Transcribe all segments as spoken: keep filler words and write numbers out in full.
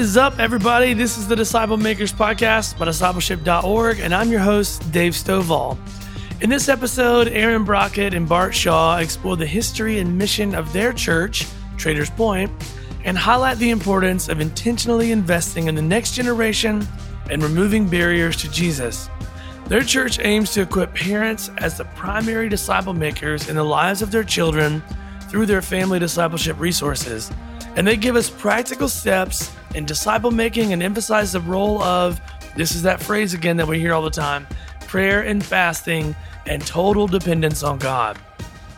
is up, everybody? This is the Disciple Makers Podcast by Discipleship dot org, and I'm your host, Dave Stovall. In this episode, Aaron Brockett and Bart Shaw explore the history and mission of their church, Traders Point, and highlight the importance of intentionally investing in the next generation and removing barriers to Jesus. Their church aims to equip parents as the primary disciple makers in the lives of their children through their family discipleship resources. And they give us practical steps in disciple making and emphasize the role of, this is that phrase again that we hear all the time, prayer and fasting and total dependence on God.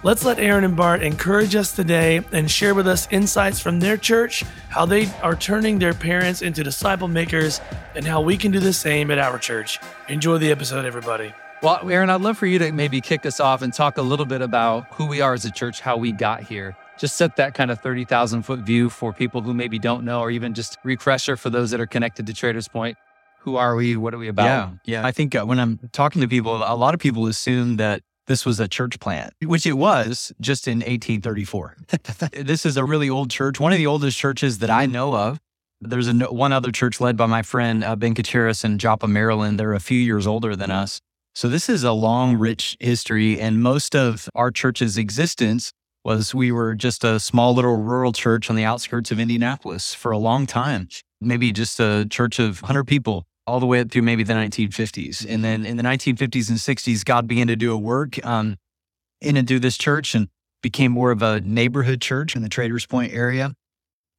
Let's let Aaron and Bart encourage us today and share with us insights from their church, how they are turning their parents into disciple makers, and how we can do the same at our church. Enjoy the episode, everybody. Well, Aaron, I'd love for you to maybe kick us off and talk a little bit about who we are as a church, how we got here. Just set that kind of thirty thousand foot view for people who maybe don't know, or even just refresher for those that are connected to Traders Point. Who are we? What are we about? Yeah, yeah. I think uh, when I'm talking to people, a lot of people assume that this was a church plant, which it was just in eighteen thirty-four. This is a really old church, one of the oldest churches that I know of. There's a, one other church led by my friend, uh, Ben Kacharis in Joppa, Maryland. They're a few years older than us. So this is a long, rich history. And most of our church's existence was we were just a small little rural church on the outskirts of Indianapolis for a long time, maybe just a church of one hundred people, all the way up through maybe the nineteen fifties. And then in the nineteen fifties and sixties, God began to do a work um, in and through this church and became more of a neighborhood church in the Traders Point area.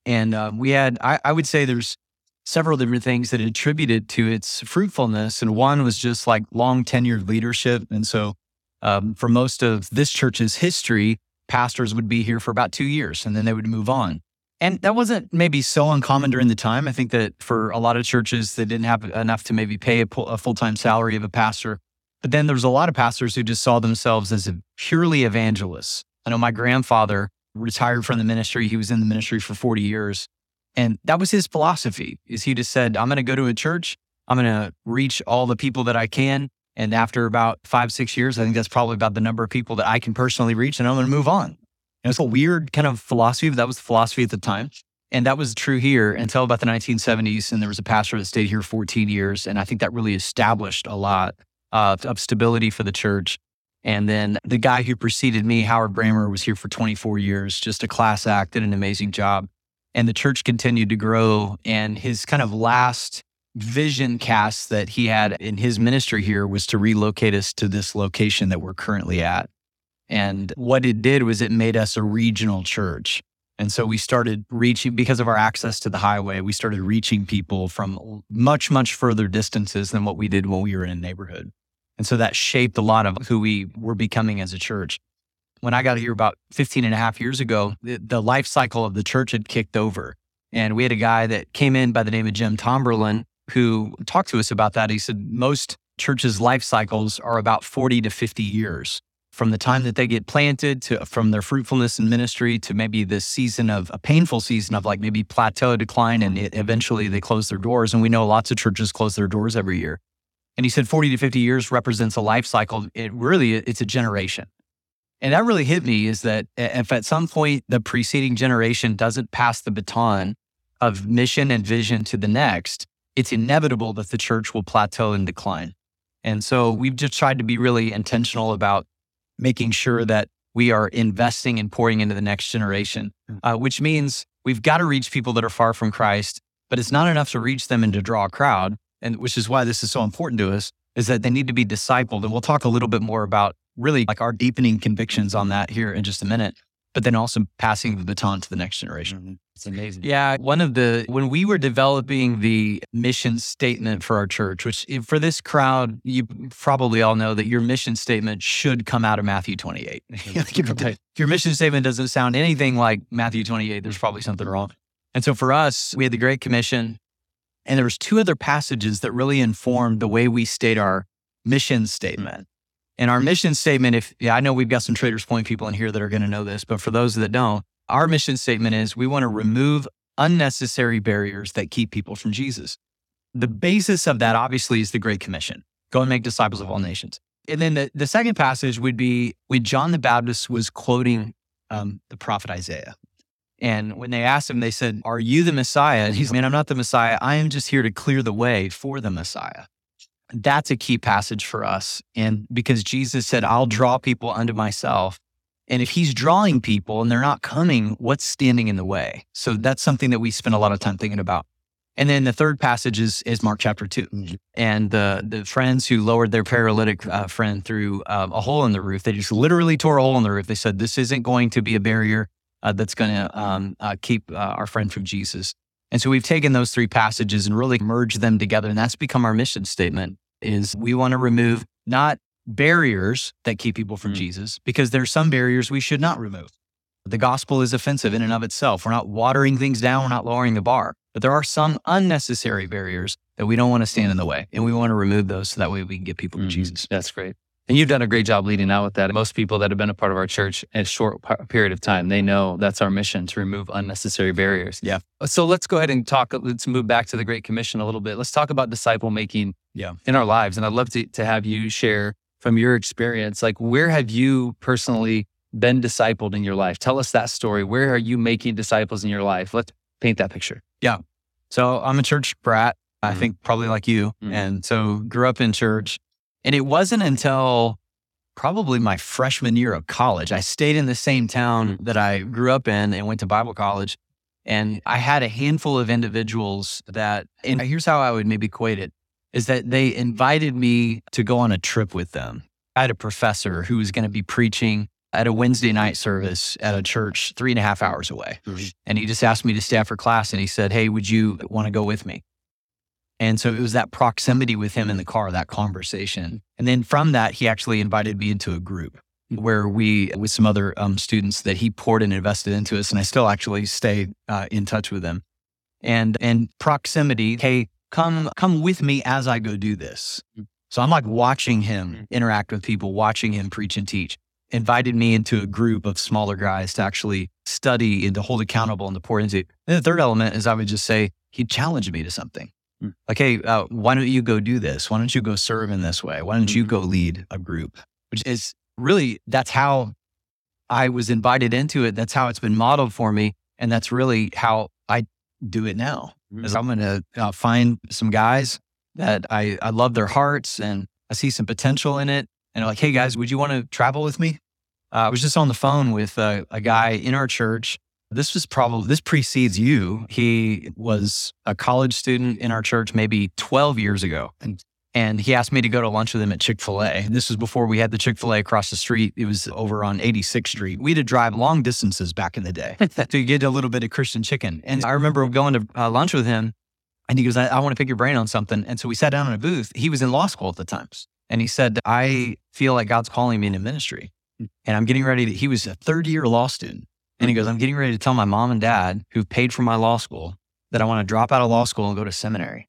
And uh, we had, I, I would say there's several different things that attributed to its fruitfulness. And one was just like long tenured leadership. And so um, for most of this church's history, pastors would be here for about two years and then they would move on. And that wasn't maybe so uncommon during the time. I think that for a lot of churches that didn't have enough to maybe pay a, po- a full-time salary of a pastor. But then there was a lot of pastors who just saw themselves as purely evangelists. I know my grandfather retired from the ministry. He was in the ministry for forty years. And that was his philosophy, is he just said, I'm going to go to a church. I'm going to reach all the people that I can. And after about five, six years, I think that's probably about the number of people that I can personally reach, and I'm going to move on. And it's a weird kind of philosophy, but that was the philosophy at the time. And that was true here until about the nineteen seventies. And there was a pastor that stayed here fourteen years. And I think that really established a lot uh, of stability for the church. And then the guy who preceded me, Howard Bramer, was here for twenty-four years, just a class act, did an amazing job. And the church continued to grow. And his kind of last vision cast that he had in his ministry here was to relocate us to this location that we're currently at. And what it did was it made us a regional church. And so we started reaching, because of our access to the highway, we started reaching people from much, much further distances than what we did when we were in a neighborhood. And so that shaped a lot of who we were becoming as a church. When I got here about fifteen and a half years ago, the, the life cycle of the church had kicked over. And we had a guy that came in by the name of Jim Tomberlin, who talked to us about that. He said, most churches' life cycles are about forty to fifty years. From the time that they get planted to from their fruitfulness in ministry to maybe this season of a painful season of like maybe plateau decline, and it, eventually they close their doors. And we know lots of churches close their doors every year. And he said forty to fifty years represents a life cycle. It really, it's a generation. And that really hit me, is that if at some point the preceding generation doesn't pass the baton of mission and vision to the next, it's inevitable that the church will plateau and decline. And so we've just tried to be really intentional about making sure that we are investing and pouring into the next generation, uh, which means we've got to reach people that are far from Christ, but it's not enough to reach them and to draw a crowd, and which is why this is so important to us, is that they need to be discipled. And we'll talk a little bit more about really like our deepening convictions on that here in just a minute, but then also passing the baton to the next generation. It's amazing. Yeah. One of the, when we were developing the mission statement for our church, which for this crowd, you probably all know that your mission statement should come out of Matthew twenty-eight. If your mission statement doesn't sound anything like Matthew twenty-eight, there's probably something wrong. And so for us, we had the Great Commission, and there was two other passages that really informed the way we state our mission statement. And our mission statement, if yeah, I know we've got some Traders Point people in here that are going to know this, but for those that don't, our mission statement is we want to remove unnecessary barriers that keep people from Jesus. The basis of that, obviously, is the Great Commission. Go and make disciples of all nations. And then the, the second passage would be when John the Baptist was quoting um, the prophet Isaiah. And when they asked him, they said, are you the Messiah? And he's like, man, I'm not the Messiah. I am just here to clear the way for the Messiah. That's a key passage for us. And because Jesus said, I'll draw people unto myself. And if he's drawing people and they're not coming, what's standing in the way? So that's something that we spend a lot of time thinking about. And then the third passage is, is Mark chapter two. Mm-hmm. And the the friends who lowered their paralytic uh, friend through uh, a hole in the roof, they just literally tore a hole in the roof. They said, this isn't going to be a barrier uh, that's going to um, uh, keep uh, our friend from Jesus. And so we've taken those three passages and really merged them together. And that's become our mission statement, is we want to remove not barriers that keep people from mm-hmm. Jesus, because there are some barriers we should not remove. The gospel is offensive in and of itself. We're not watering things down. We're not lowering the bar. But there are some unnecessary barriers that we don't want to stand in the way. And we want to remove those so that way we can get people to mm-hmm. Jesus. That's great. And you've done a great job leading out with that. Most people that have been a part of our church in a short period of time, they know that's our mission, to remove unnecessary barriers. Yeah. So let's go ahead and talk. Let's move back to the Great Commission a little bit. Let's talk about disciple making yeah. in our lives. And I'd love to, to have you share from your experience, like, where have you personally been discipled in your life? Tell us that story. Where are you making disciples in your life? Let's paint that picture. Yeah. So I'm a church brat, I mm-hmm. think probably like you. Mm-hmm. And so grew up in church. And it wasn't until probably my freshman year of college, I stayed in the same town mm-hmm. that I grew up in and went to Bible college. And I had a handful of individuals that, and here's how I would maybe equate it, is that they invited me to go on a trip with them. I had a professor who was going to be preaching at a Wednesday night service at a church three and a half hours away. Mm-hmm. And he just asked me to stay after class, and he said, hey, would you want to go with me? And so it was that proximity with him in the car, that conversation. And then from that, he actually invited me into a group where we, with some other um, students that he poured and invested into us, and I still actually stay uh, in touch with them. And and proximity, hey, come come with me as I go do this. So I'm like watching him interact with people, watching him preach and teach. Invited me into a group of smaller guys to actually study and to hold accountable and to pour into. And the third element is, I would just say, he challenged me to something. Mm. Like, hey, uh, why don't you go do this? Why don't you go serve in this way? Why don't you go lead a group? Which is really, that's how I was invited into it. That's how it's been modeled for me. And that's really how I do it now. Mm. Is I'm going to uh, find some guys that I, I love their hearts and I see some potential in it. And I'm like, hey guys, would you want to travel with me? Uh, I was just on the phone with uh, a guy in our church. This was probably, this precedes you. He was a college student in our church maybe twelve years ago. And, and he asked me to go to lunch with him at Chick-fil-A. This was before we had the Chick-fil-A across the street. It was over on eighty-sixth street. We had to drive long distances back in the day to get a little bit of Christian chicken. And I remember going to uh, lunch with him, and he goes, I, I want to pick your brain on something. And so we sat down in a booth. He was in law school at the time. And he said, I feel like God's calling me into ministry. And I'm getting ready to, he was a third year law student. And he goes, I'm getting ready to tell my mom and dad, who paid for my law school, that I want to drop out of law school and go to seminary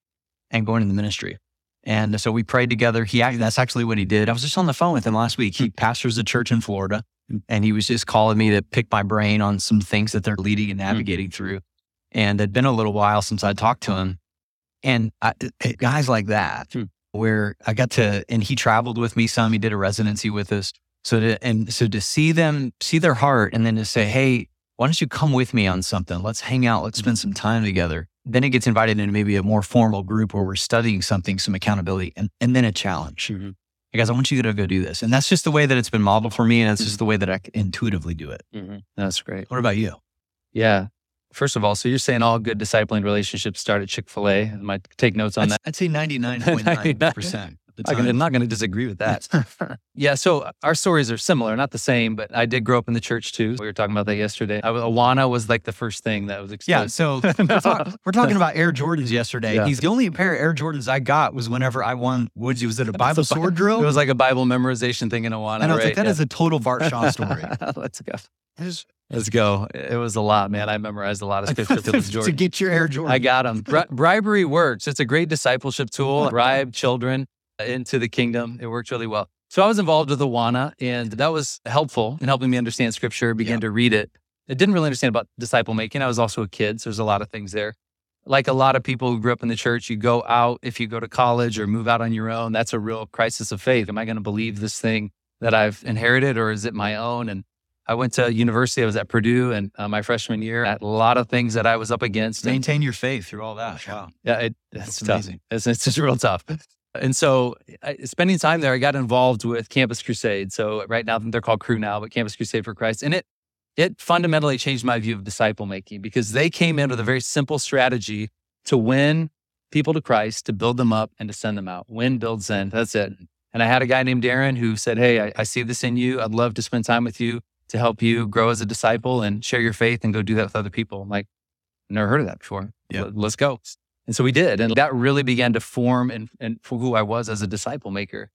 and go into the ministry. And so we prayed together. He That's actually what he did. I was just on the phone with him last week. He pastors a church in Florida. And he was just calling me to pick my brain on some things that they're leading and navigating through. And it'd been a little while since I talked to him. And I, guys like that, where I got to, and he traveled with me some, he did a residency with us. So to, and so to see them, see their heart, and then to say, hey, why don't you come with me on something? Let's hang out. Let's spend some time together. Then it gets invited into maybe a more formal group where we're studying something, some accountability, and, and then a challenge. Mm-hmm. Hey guys, I want you to go do this. And that's just the way that it's been modeled for me. And that's mm-hmm. just the way that I intuitively do it. Mm-hmm. That's great. What about you? Yeah. First of all, so you're saying all good discipling relationships start at Chick-fil-A. I might take notes on I'd, that. I'd say ninety-nine point nine percent. I'm not going to disagree with that. Yeah, so our stories are similar, not the same, but I did grow up in the church too. We were talking about that yesterday. I, Awana was like the first thing that was exposed. Yeah, so we're, talk, we're talking about Air Jordans yesterday. Yeah. He's the only pair of Air Jordans I got was whenever I won Woods. Was it a Bible a, sword drill? It was like a Bible memorization thing in Awana. And I was right? like, that yeah. is a total Bart Shaw story. Let's go. There's, Let's go. It was a lot, man. I memorized a lot of scripture to, to get your Air Jordan. I got them. Bri- bribery works. It's a great discipleship tool. Bribe children into the kingdom. It worked really well. So I was involved with Awana, and that was helpful in helping me understand scripture, began yeah. to read it. I didn't really understand about disciple making. I was also a kid, so there's a lot of things there. Like a lot of people who grew up in the church, you go out, if you go to college or move out on your own, that's a real crisis of faith. Am I going to believe this thing that I've inherited, or is it my own? And I went to university. I was at Purdue, and uh, my freshman year, a lot of things that I was up against. Maintain and, your faith through all that. Wow. Yeah, it, that's, that's tough. Amazing. It's, it's just real tough. And so I, spending time there, I got involved with Campus Crusade. So right now, they're called Cru now, but Campus Crusade for Christ. And it it fundamentally changed my view of disciple making, because they came in with a very simple strategy to win people to Christ, to build them up, and to send them out. Win, build, send. That's it. And I had a guy named Darren who said, hey, I, I see this in you. I'd love to spend time with you to help you grow as a disciple and share your faith and go do that with other people. I'm like, never heard of that before. Yep. Let's go. And so we did. And that really began to form and, and for who I was as a disciple maker.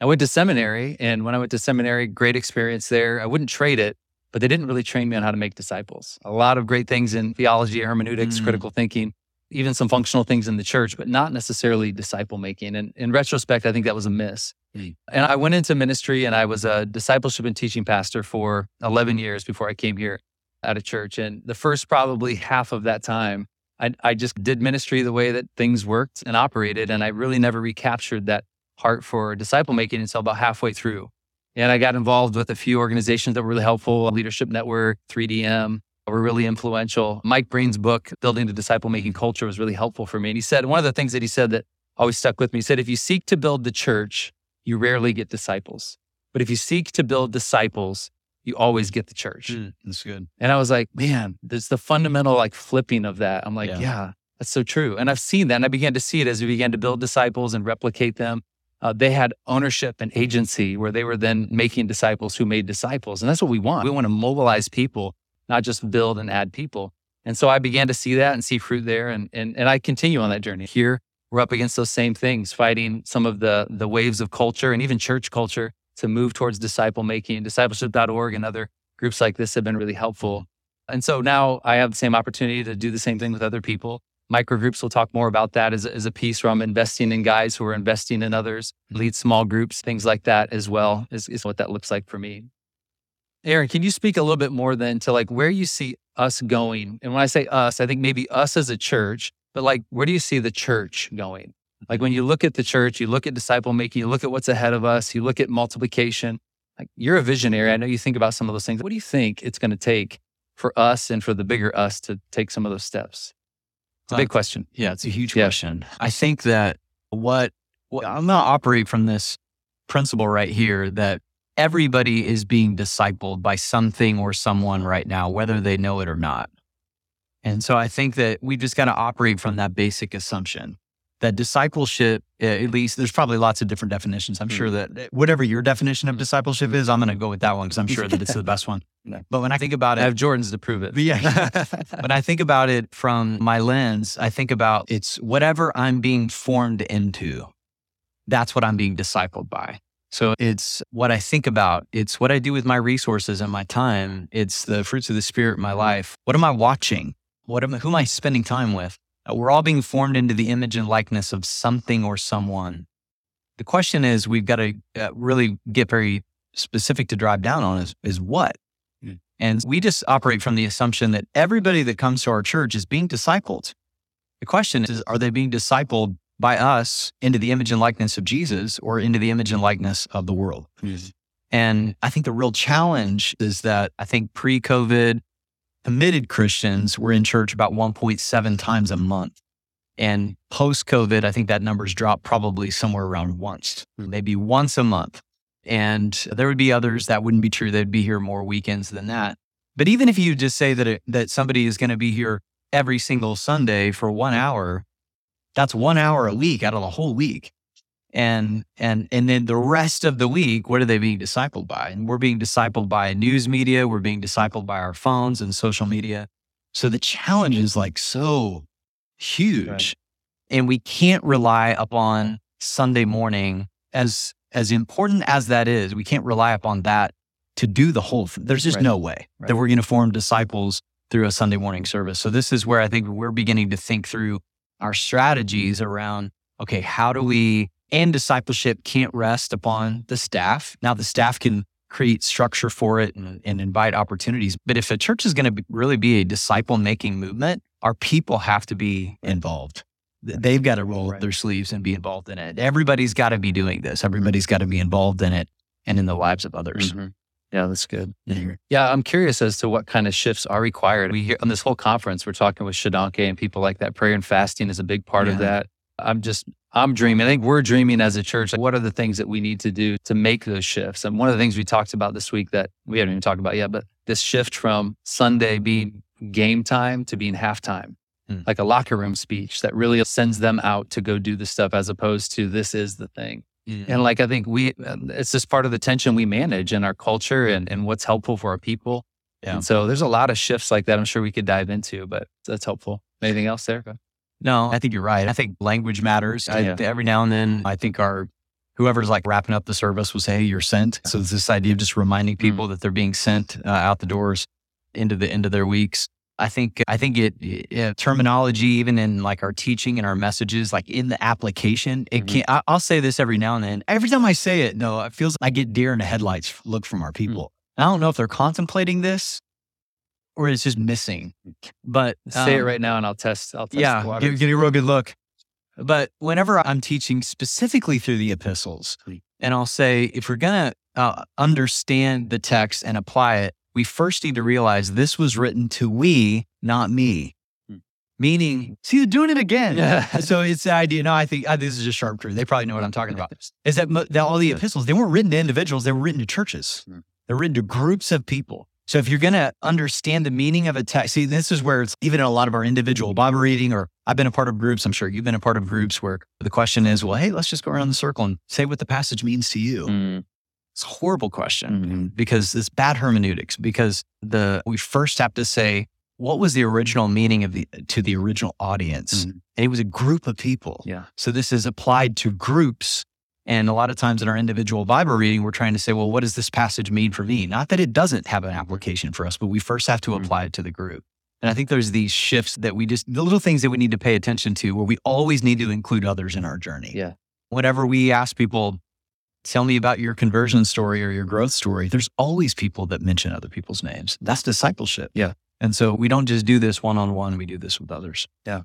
I went to seminary. And when I went to seminary, great experience there. I wouldn't trade it, but they didn't really train me on how to make disciples. A lot of great things in theology, hermeneutics, mm. critical thinking, even some functional things in the church, but not necessarily disciple making. And in retrospect, I think that was a miss. Mm. And I went into ministry, and I was a discipleship and teaching pastor for eleven years before I came here at a church. And the first probably half of that time, I, I just did ministry the way that things worked and operated. And I really never recaptured that heart for disciple making until about halfway through. And I got involved with a few organizations that were really helpful. Leadership Network, three D M were really influential. Mike Breen's book, Building the Disciple-Making Culture, was really helpful for me. And he said, one of the things that he said that always stuck with me, he said, if you seek to build the church, you rarely get disciples. But if you seek to build disciples, you always get the church. Mm, that's good. And I was like, man, there's the fundamental like flipping of that. I'm like, yeah. yeah, that's so true. And I've seen that. And I began to see it as we began to build disciples and replicate them. Uh, they had ownership and agency where they were then making disciples who made disciples. And that's what we want. We want to mobilize people, not just build and add people. And so I began to see that and see fruit there. And and, and I continue on that journey here. We're up against those same things, fighting some of the, the waves of culture and even church culture to move towards disciple making. Discipleship dot org and other groups like this have been really helpful. And so now I have the same opportunity to do the same thing with other people. Microgroups, we'll talk more about that as, as a piece where I'm investing in guys who are investing in others, lead small groups, things like that as well is, is what that looks like for me. Aaron, can you speak a little bit more then to like where you see us going? And when I say us, I think maybe us as a church, but like, where do you see the church going? Like when you look at the church, you look at disciple making, you look at what's ahead of us, you look at multiplication, like you're a visionary. I know you think about some of those things. What do you think it's going to take for us and for the bigger us to take some of those steps? It's a big question. Yeah, it's a huge yeah. question. I think that what, what I'm going to operate from this principle right here that everybody is being discipled by something or someone right now, whether they know it or not. And so I think that we just got to operate from that basic assumption that discipleship, at least there's probably lots of different definitions. I'm mm. sure that whatever your definition of discipleship is, I'm going to go with that one because I'm sure that it's the best one. No. But when I think about it, I have Jordans to prove it. Yeah. When I think about it from my lens, I think about it's whatever I'm being formed into, that's what I'm being discipled by. So it's what I think about. It's what I do with my resources and my time. It's the fruits of the Spirit in my life. What am I watching? What am I, who am I spending time with? We're all being formed into the image and likeness of something or someone. The question is, we've got to uh, really get very specific to drive down on is, is what? Mm. And we just operate from the assumption that everybody that comes to our church is being discipled. The question is, are they being discipled by us into the image and likeness of Jesus or into the image and likeness of the world? Mm. And I think the real challenge is that I think pre-COVID, committed Christians were in church about one point seven times a month. And post-COVID, I think that number's dropped probably somewhere around once, maybe once a month. And there would be others that wouldn't be true. They'd be here more weekends than that. But even if you just say that it, that somebody is going to be here every single Sunday for one hour, that's one hour a week out of the whole week. And and and then the rest of the week, what are they being discipled by? And we're being discipled by news media. We're being discipled by our phones and social media. So the challenge is like so huge. Right. And we can't rely upon Sunday morning, as as important as that is, we can't rely upon that to do the whole thing. There's just right. no way right. that we're going to form disciples through a Sunday morning service. So this is where I think we're beginning to think through our strategies around, okay, how do we... And discipleship can't rest upon the staff. Now, the staff can create structure for it and, and invite opportunities. But if a church is going to really be a disciple-making movement, our people have to be involved. They've got to roll up their sleeves and be involved in it. Everybody's got to be doing this. Everybody's got to be involved in it and in the lives of others. Mm-hmm. Yeah, that's good. Mm-hmm. Yeah, I'm curious as to what kind of shifts are required. We hear on this whole conference, we're talking with Shodankeh and people like that. Prayer and fasting is a big part yeah. of that. I'm just, I'm dreaming. I think we're dreaming as a church. Like, what are the things that we need to do to make those shifts? And one of the things we talked about this week that we haven't even talked about yet, but this shift from Sunday being game time to being halftime, mm. like a locker room speech that really sends them out to go do the stuff as opposed to this is the thing. Yeah. And like, I think we, it's just part of the tension we manage in our culture and, and what's helpful for our people. Yeah. And so there's a lot of shifts like that I'm sure we could dive into, but that's helpful. Anything else there? No, I think you're right. I think language matters. I, yeah. Every now and then, I think our, whoever's like wrapping up the service will say, hey, you're sent. So it's this idea of just reminding people mm-hmm. that they're being sent uh, out the doors into the end of their weeks. I think I think it, it terminology, even in like our teaching and our messages, like in the application, it mm-hmm. can. I, I'll say this every now and then. Every time I say it, no, it feels like I get deer in the headlights look from our people. Mm-hmm. I don't know if they're contemplating this or it's just missing. But um, say it right now, and I'll test. I'll test yeah, the water. Give, give it a real good look. But whenever I'm teaching specifically through the epistles, and I'll say, if we're gonna uh, understand the text and apply it, we first need to realize this was written to we, not me. Hmm. Meaning, see, you're doing it again. Yeah. So it's the idea, no, I think I, this is just sharp truth. They probably know what I'm talking about. Is that, that all the epistles, they weren't written to individuals. They were written to churches. Hmm. They're written to groups of people. So if you're going to understand the meaning of a text, see, this is where it's even in a lot of our individual Bible reading, or I've been a part of groups, I'm sure you've been a part of groups where the question is, well, hey, let's just go around the circle and say what the passage means to you. Hmm. It's a horrible question mm-hmm. because it's bad hermeneutics, because the we first have to say, what was the original meaning of the to the original audience? Mm-hmm. And it was a group of people. Yeah. So this is applied to groups. And a lot of times in our individual Bible reading, we're trying to say, well, what does this passage mean for me? Not that it doesn't have an application for us, but we first have to mm-hmm. apply it to the group. And I think there's these shifts that we just, the little things that we need to pay attention to, where we always need to include others in our journey. Yeah. Whenever we ask people, tell me about your conversion story or your growth story, there's always people that mention other people's names. That's discipleship. Yeah. And so we don't just do this one-on-one, we do this with others. Yeah.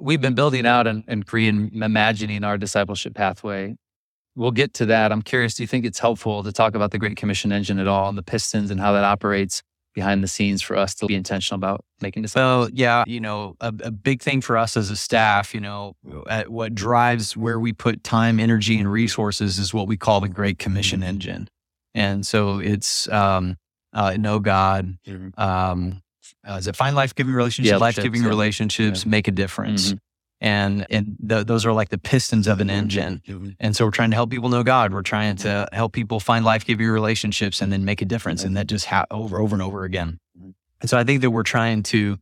We've been building out and, and creating, imagining our discipleship pathway. We'll get to that. I'm curious, do you think it's helpful to talk about the Great Commission engine at all, and the pistons and how that operates behind the scenes for us to be intentional about making this? Well, yeah, you know, a, a big thing for us as a staff, you know, at what drives where we put time, energy, and resources is what we call the Great Commission mm-hmm. engine. And so it's um, uh, know God, mm-hmm. um, uh, is it find life-giving relationships, yeah, life-giving yeah. relationships, yeah. make a difference. Mm-hmm. And and th- those are like the pistons of an engine. And so we're trying to help people know God. We're trying to help people find life-giving relationships and then make a difference. And that just ha- over, over and over again. And so I think that we're trying to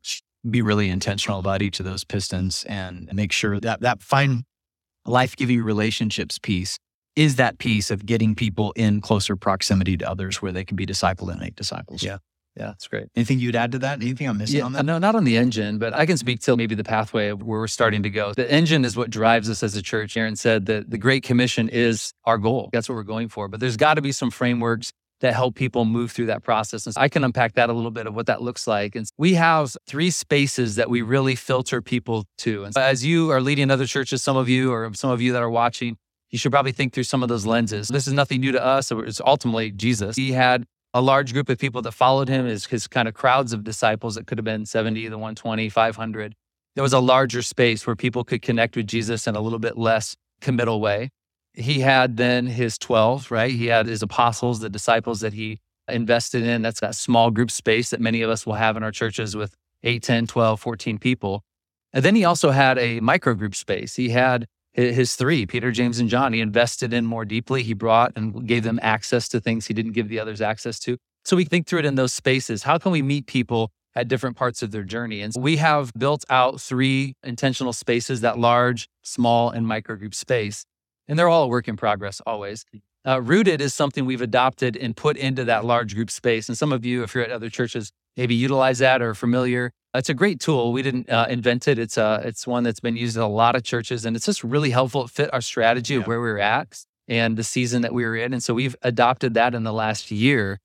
be really intentional about each of those pistons and make sure that that find life-giving relationships piece is that piece of getting people in closer proximity to others where they can be discipled and make disciples. Yeah. Yeah, that's great. Anything you'd add to that? Anything I'm missing yeah, on that? No, not on the engine, but I can speak to maybe the pathway of where we're starting to go. The engine is what drives us as a church. Aaron said that the Great Commission is our goal. That's what we're going for. But there's got to be some frameworks that help people move through that process. And so I can unpack that a little bit of what that looks like. And we have three spaces that we really filter people to. And as you are leading other churches, some of you or some of you that are watching, you should probably think through some of those lenses. This is nothing new to us. It's ultimately Jesus. He had a large group of people that followed him, is his kind of crowds of disciples. It could have been seventy, the one twenty, five hundred. There was a larger space where people could connect with Jesus in a little bit less committal way. He had then his twelve, right? He had his apostles, the disciples that he invested in. That's that small group space that many of us will have in our churches with eight, ten, twelve, fourteen people. And then he also had a micro group space. He had his three, Peter, James, and John, he invested in more deeply. He brought and gave them access to things he didn't give the others access to. So we think through it in those spaces. How can we meet people at different parts of their journey? And so we have built out three intentional spaces, that large, small, and micro group space. And they're all a work in progress always. Uh, Rooted is something we've adopted and put into that large group space. And some of you, if you're at other churches, maybe utilize that or are familiar. It's a great tool. We didn't uh, invent it. It's uh, it's one that's been used in a lot of churches, and it's just really helpful. It fit our strategy yeah. of where we were at and the season that we were in. And so we've adopted that in the last year,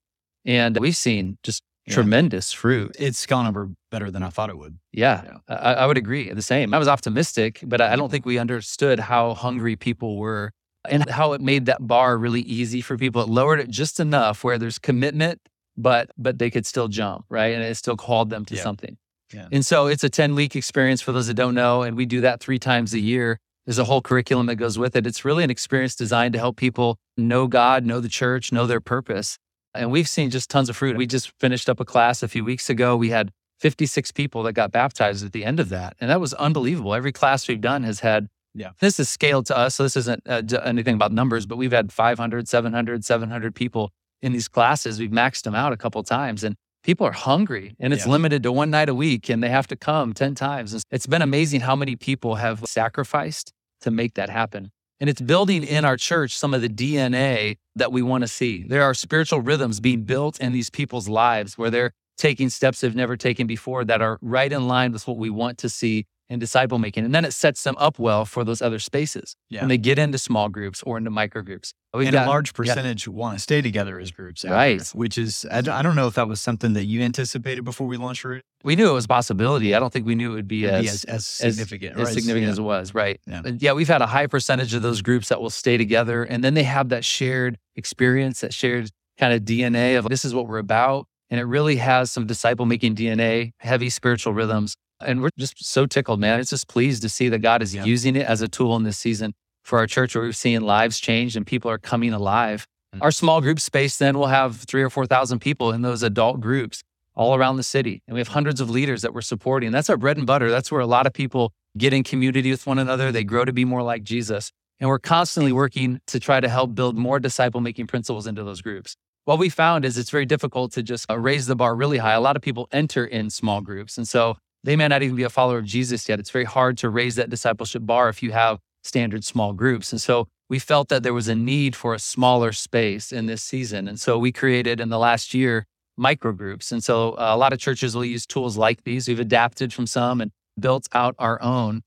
and we've seen just yeah. tremendous fruit. It's gone over better than I thought it would. Yeah, yeah. I, I would agree. The same. I was optimistic, but I don't think we understood how hungry people were and how it made that bar really easy for people. It lowered it just enough where there's commitment, but but they could still jump, right? And it still called them to yeah. something. Yeah. And so it's a ten-week experience for those that don't know, and we do that three times a year. There's a whole curriculum that goes with it. It's really an experience designed to help people know God, know the church, know their purpose. And we've seen just tons of fruit. We just finished up a class a few weeks ago. We had fifty-six people that got baptized at the end of that. And that was unbelievable. Every class we've done has had, yeah. this is scaled to us, so this isn't uh, anything about numbers, but we've had five hundred, seven hundred, seven hundred people in these classes. We've maxed them out a couple of times, and people are hungry, and it's yeah. limited to one night a week, and they have to come ten times. It's been amazing how many people have sacrificed to make that happen. And it's building in our church some of the D N A that we want to see. There are spiritual rhythms being built in these people's lives where they're taking steps they've never taken before that are right in line with what we want to see in disciple making. And then it sets them up well for those other spaces. Yeah. When they get into small groups or into micro groups. We've and got, a large percentage yeah. want to stay together as groups. After, right. Which is, I don't know if that was something that you anticipated before we launched Root. We knew it was a possibility. I don't think we knew it would be, as, be as, as significant, as, right. as, significant yeah. as it was. Right. Yeah. yeah. We've had a high percentage of those groups that will stay together. And then they have that shared experience, that shared kind of D N A of this is what we're about. And it really has some disciple making D N A, heavy spiritual rhythms. And we're just so tickled, man. It's just pleased to see that God is yeah. using it as a tool in this season for our church, where we're seeing lives change and people are coming alive. Mm-hmm. Our small group space then will have three or four thousand people in those adult groups all around the city. And we have hundreds of leaders that we're supporting. That's our bread and butter. That's where a lot of people get in community with one another. They grow to be more like Jesus. And we're constantly working to try to help build more disciple-making principles into those groups. What we found is it's very difficult to just uh, raise the bar really high. A lot of people enter in small groups. And so they may not even be a follower of Jesus yet. It's very hard to raise that discipleship bar if you have standard small groups. And so we felt that there was a need for a smaller space in this season. And so we created in the last year micro groups. And so a lot of churches will use tools like these. We've adapted from some and built out our own.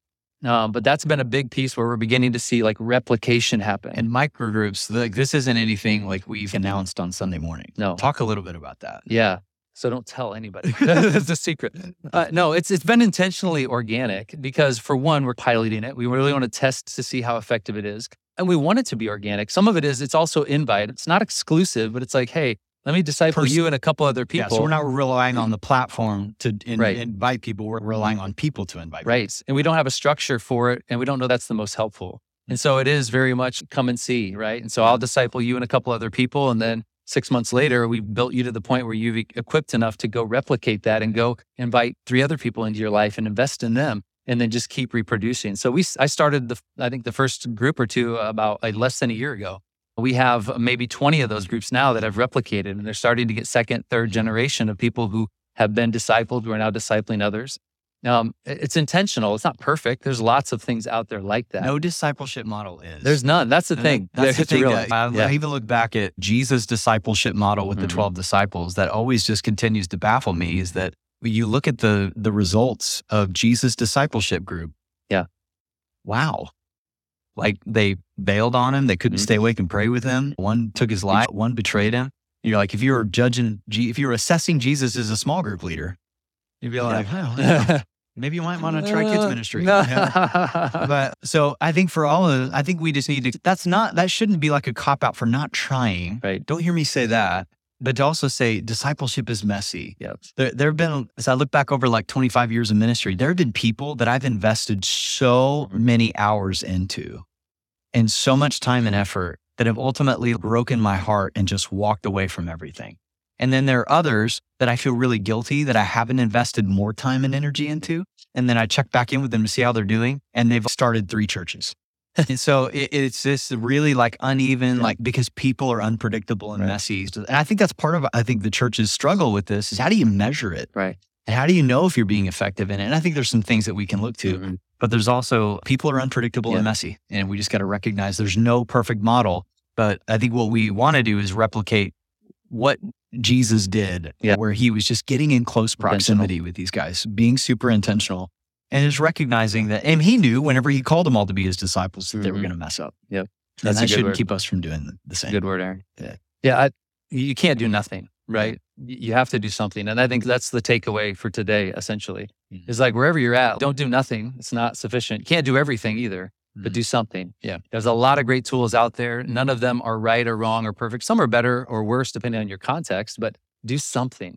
Um, but that's been a big piece where we're beginning to see like replication happen. And micro groups, like this isn't anything like we've announced on Sunday morning. No. Talk a little bit about that. Yeah. So don't tell anybody. That's a secret. Uh, no, it's it's been intentionally organic because, for one, we're piloting it. We really want to test to see how effective it is. And we want it to be organic. Some of it is, it's also invite. It's not exclusive, but it's like, hey, let me disciple Pers- you and a couple other people. Yeah, so we're not relying on the platform to in- right. invite people. We're relying on people to invite people. Right. And we don't have a structure for it, and we don't know that's the most helpful. And so it is very much come and see, right? And so I'll disciple you and a couple other people, and then six months later, we've built you to the point where you've equipped enough to go replicate that and go invite three other people into your life and invest in them, and then just keep reproducing. So we, I started, the, I think the first group or two about like less than a year ago. We have maybe twenty of those groups now that have replicated, and they're starting to get second, third generation of people who have been discipled, who are now discipling others. Um, it's intentional. It's not perfect. There's lots of things out there like that. No discipleship model is. There's none. That's the and thing. That's the thing. That, I, yeah. I even look back at Jesus' discipleship model with mm-hmm. the twelve disciples that always just continues to baffle me is that when you look at the the results of Jesus' discipleship group. Yeah. Wow. Like they bailed on him. They couldn't mm-hmm. stay awake and pray with him. One took his life. One betrayed him. And you're like, if you were judging, if you were assessing Jesus as a small group leader, you'd be like, yeah. oh, yeah. maybe you might want to try kids ministry. Yeah. But so I think for all of, I think we just need to, that's not, that shouldn't be like a cop out for not trying. Right. Don't hear me say that, but to also say discipleship is messy. Yep. There, there have been, as I look back over like twenty-five years of ministry, there have been people that I've invested so many hours into and so much time and effort that have ultimately broken my heart and just walked away from everything. And then there are others that I feel really guilty that I haven't invested more time and energy into. And then I check back in with them to see how they're doing. And they've started three churches. And so it, it's this really like uneven, like because people are unpredictable and right. messy. And I think that's part of, I think the churches struggle with this is how do you measure it? Right. And how do you know if you're being effective in it? And I think there's some things that we can look to, mm-hmm. but there's also people are unpredictable yeah. and messy. And we just got to recognize there's no perfect model. But I think what we want to do is replicate what Jesus did, yeah. where he was just getting in close proximity with these guys, being super intentional, and is recognizing that, and he knew whenever he called them all to be his disciples that mm-hmm. they were going to mess up. Yep, that's and that a good shouldn't word. Keep us from doing the same. Good word, Aaron. Yeah, yeah. I, you can't do nothing, right? You have to do something, and I think that's the takeaway for today. Essentially, mm-hmm. is like wherever you're at, don't do nothing. It's not sufficient. You can't do everything either. but do something. Yeah. There's a lot of great tools out there. None of them are right or wrong or perfect. Some are better or worse depending on your context, but do something.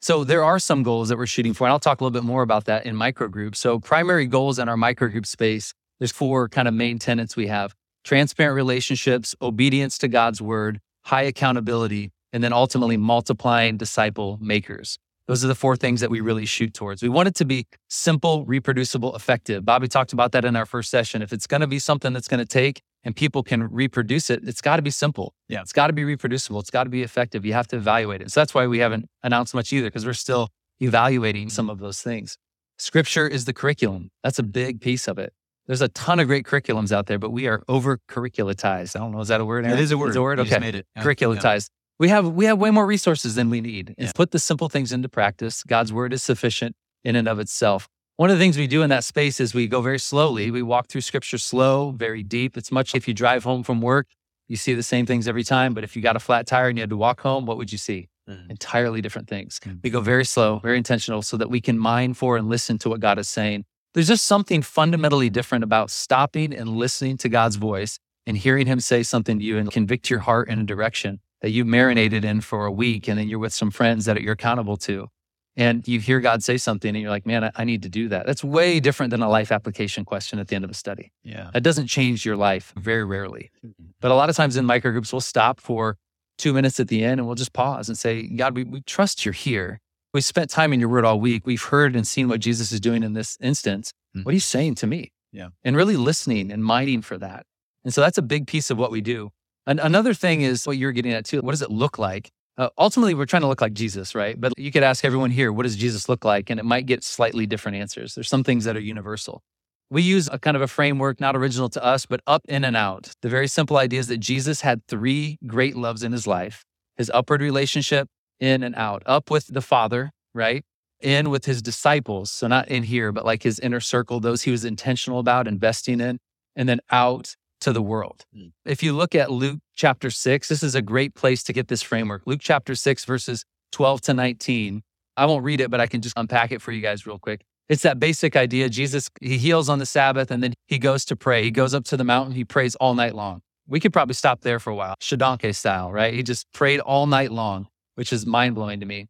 So there are some goals that we're shooting for, and I'll talk a little bit more about that in microgroups. So primary goals in our microgroup space, there's four kind of main tenets we have: transparent relationships, obedience to God's word, high accountability, and then ultimately multiplying disciple makers. Those are the four things that we really shoot towards. We want it to be simple, reproducible, effective. Bobby talked about that in our first session. If it's going to be something that's going to take and people can reproduce it, it's got to be simple. Yeah. It's got to be reproducible. It's got to be effective. You have to evaluate it. So that's why we haven't announced much either, because we're still evaluating some of those things. Scripture is the curriculum. That's a big piece of it. There's a ton of great curriculums out there, but we are over-curriculatized. I don't know. Is that a word, Aaron? It is a word. It's a word? Okay. You just made it. Yeah. Curriculatized. Yeah. We have we have way more resources than we need. Yeah. It's put the simple things into practice. God's word is sufficient in and of itself. One of the things we do in that space is we go very slowly. We walk through scripture slow, very deep. It's much if you drive home from work, you see the same things every time. But if you got a flat tire and you had to walk home, what would you see? Mm. Entirely different things. Mm. We go very slow, very intentional, so that we can mind for and listen to what God is saying. There's just something fundamentally different about stopping and listening to God's voice and hearing him say something to you and convict your heart in a direction that you marinated in for a week, and then you're with some friends that you're accountable to. And you hear God say something and you're like, man, I, I need to do that. That's way different than a life application question at the end of a study. Yeah. That doesn't change your life, very rarely. But a lot of times in microgroups, we'll stop for two minutes at the end and we'll just pause and say, God, we, we trust you're here. We spent time in your word all week. We've heard and seen what Jesus is doing in this instance. Mm-hmm. What are you saying to me? Yeah. And really listening and minding for that. And so that's a big piece of what we do. And another thing is what you're getting at too. What does it look like? Uh, ultimately, we're trying to look like Jesus, right? But you could ask everyone here, what does Jesus look like? And it might get slightly different answers. There's some things that are universal. We use a kind of a framework, not original to us, but up, in, and out. The very simple idea is that Jesus had three great loves in his life: his upward relationship, in and out. Up with the Father, right? In with his disciples. So not in here, but like his inner circle, those he was intentional about investing in. And then out to the world. If you look at Luke chapter six, this is a great place to get this framework. Luke chapter six, verses twelve to nineteen. I won't read it, but I can just unpack it for you guys real quick. It's that basic idea. Jesus, he heals on the Sabbath, and then he goes to pray. He goes up to the mountain. He prays all night long. We could probably stop there for a while. Shodankeh style, right? He just prayed all night long, which is mind-blowing to me.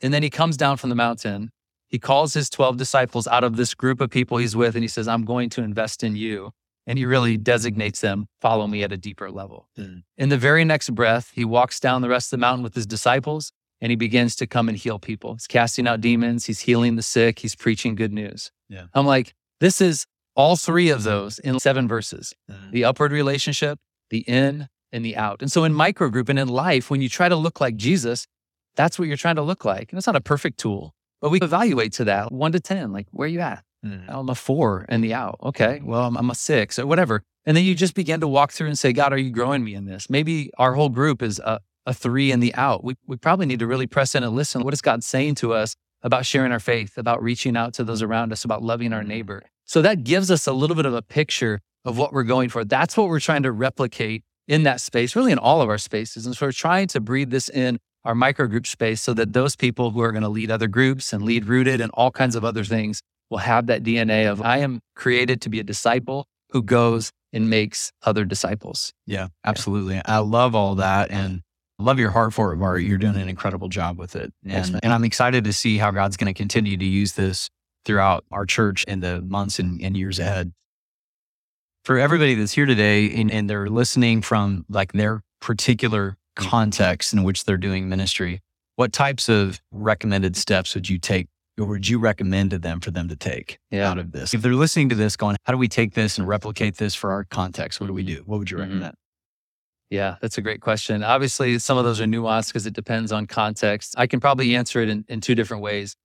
And then he comes down from the mountain. He calls his twelve disciples out of this group of people he's with, and he says, I'm going to invest in you. And he really designates them, follow me at a deeper level. Mm. In the very next breath, he walks down the rest of the mountain with his disciples, and he begins to come and heal people. He's casting out demons. He's healing the sick. He's preaching good news. Yeah. I'm like, this is all three of those in seven verses. Mm. The upward relationship, the in, and the out. And so in microgroup and in life, when you try to look like Jesus, that's what you're trying to look like. And it's not a perfect tool, but we evaluate to that one to ten, like, where are you at? I'm a four in the out. Okay, well, I'm, I'm a six or whatever. And then you just begin to walk through and say, God, are you growing me in this? Maybe our whole group is a, a three in the out. We we probably need to really press in and listen. What is God saying to us about sharing our faith, about reaching out to those around us, about loving our neighbor? So that gives us a little bit of a picture of what we're going for. That's what we're trying to replicate in that space, really in all of our spaces. And so we're trying to breathe this in our microgroup space so that those people who are going to lead other groups and lead Rooted and all kinds of other things will have that D N A of, I am created to be a disciple who goes and makes other disciples. Yeah, absolutely. Yeah. I love all that and love your heart for it, Bart. You're doing an incredible job with it. And, and I'm excited to see how God's going to continue to use this throughout our church in the months and, and years ahead. For everybody that's here today and, and they're listening from like their particular context in which they're doing ministry, what types of recommended steps would you take? Or would you recommend to them for them to take yeah. out of this? If they're listening to this going, how do we take this and replicate this for our context? What do we do? What would you recommend? Mm-hmm. Yeah, that's a great question. Obviously, some of those are nuanced because it depends on context. I can probably answer it in, in two different ways.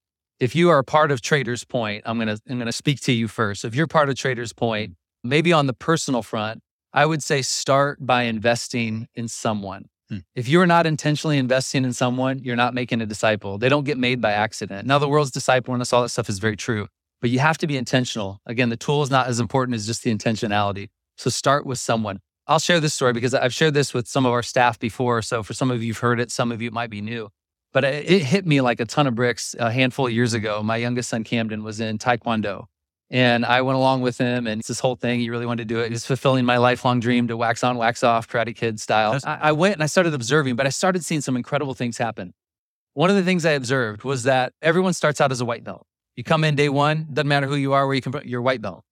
If you are a part of Traders Point, I'm going to I'm going to speak to you first. If you're part of Traders Point, maybe on the personal front, I would say start by investing in someone. If you're not intentionally investing in someone, you're not making a disciple. They don't get made by accident. Now, the world's discipling us, all that stuff is very true, but you have to be intentional. Again, the tool is not as important as just the intentionality. So start with someone. I'll share this story because I've shared this with some of our staff before. So for some of you, you've heard it. Some of you, it might be new. But it hit me like a ton of bricks a handful of years ago. My youngest son, Camden, was in Taekwondo. And I went along with him, and it's this whole thing. He really wanted to do it. He was fulfilling my lifelong dream to wax on, wax off, Karate Kid style. I, I went and I started observing, but I started seeing some incredible things happen. One of the things I observed was that everyone starts out as a white belt. You come in day one, doesn't matter who you are, where you come from, you're a white belt.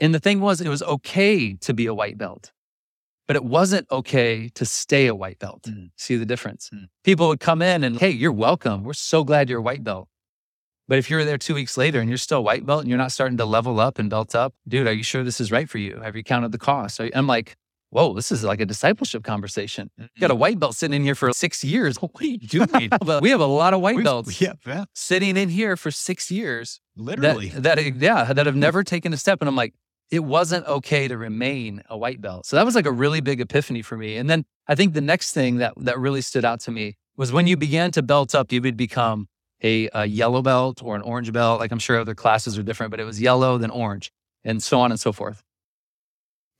And the thing was, it was okay to be a white belt, but it wasn't okay to stay a white belt. Mm. See the difference? Mm. People would come in and, hey, you're welcome. We're so glad you're a white belt. But if you're there two weeks later and you're still white belt and you're not starting to level up and belt up, dude, are you sure this is right for you? Have you counted the cost? I'm like, whoa, this is like a discipleship conversation. You got a white belt sitting in here for six years. What are you doing? We have a lot of white belts yeah, yeah. sitting in here for six years. Literally. That, that, yeah, that have never taken a step. And I'm like, it wasn't okay to remain a white belt. So that was like a really big epiphany for me. And then I think the next thing that, that really stood out to me was when you began to belt up, you would become A, a yellow belt or an orange belt. Like, I'm sure other classes are different, but it was yellow, then orange, and so on and so forth.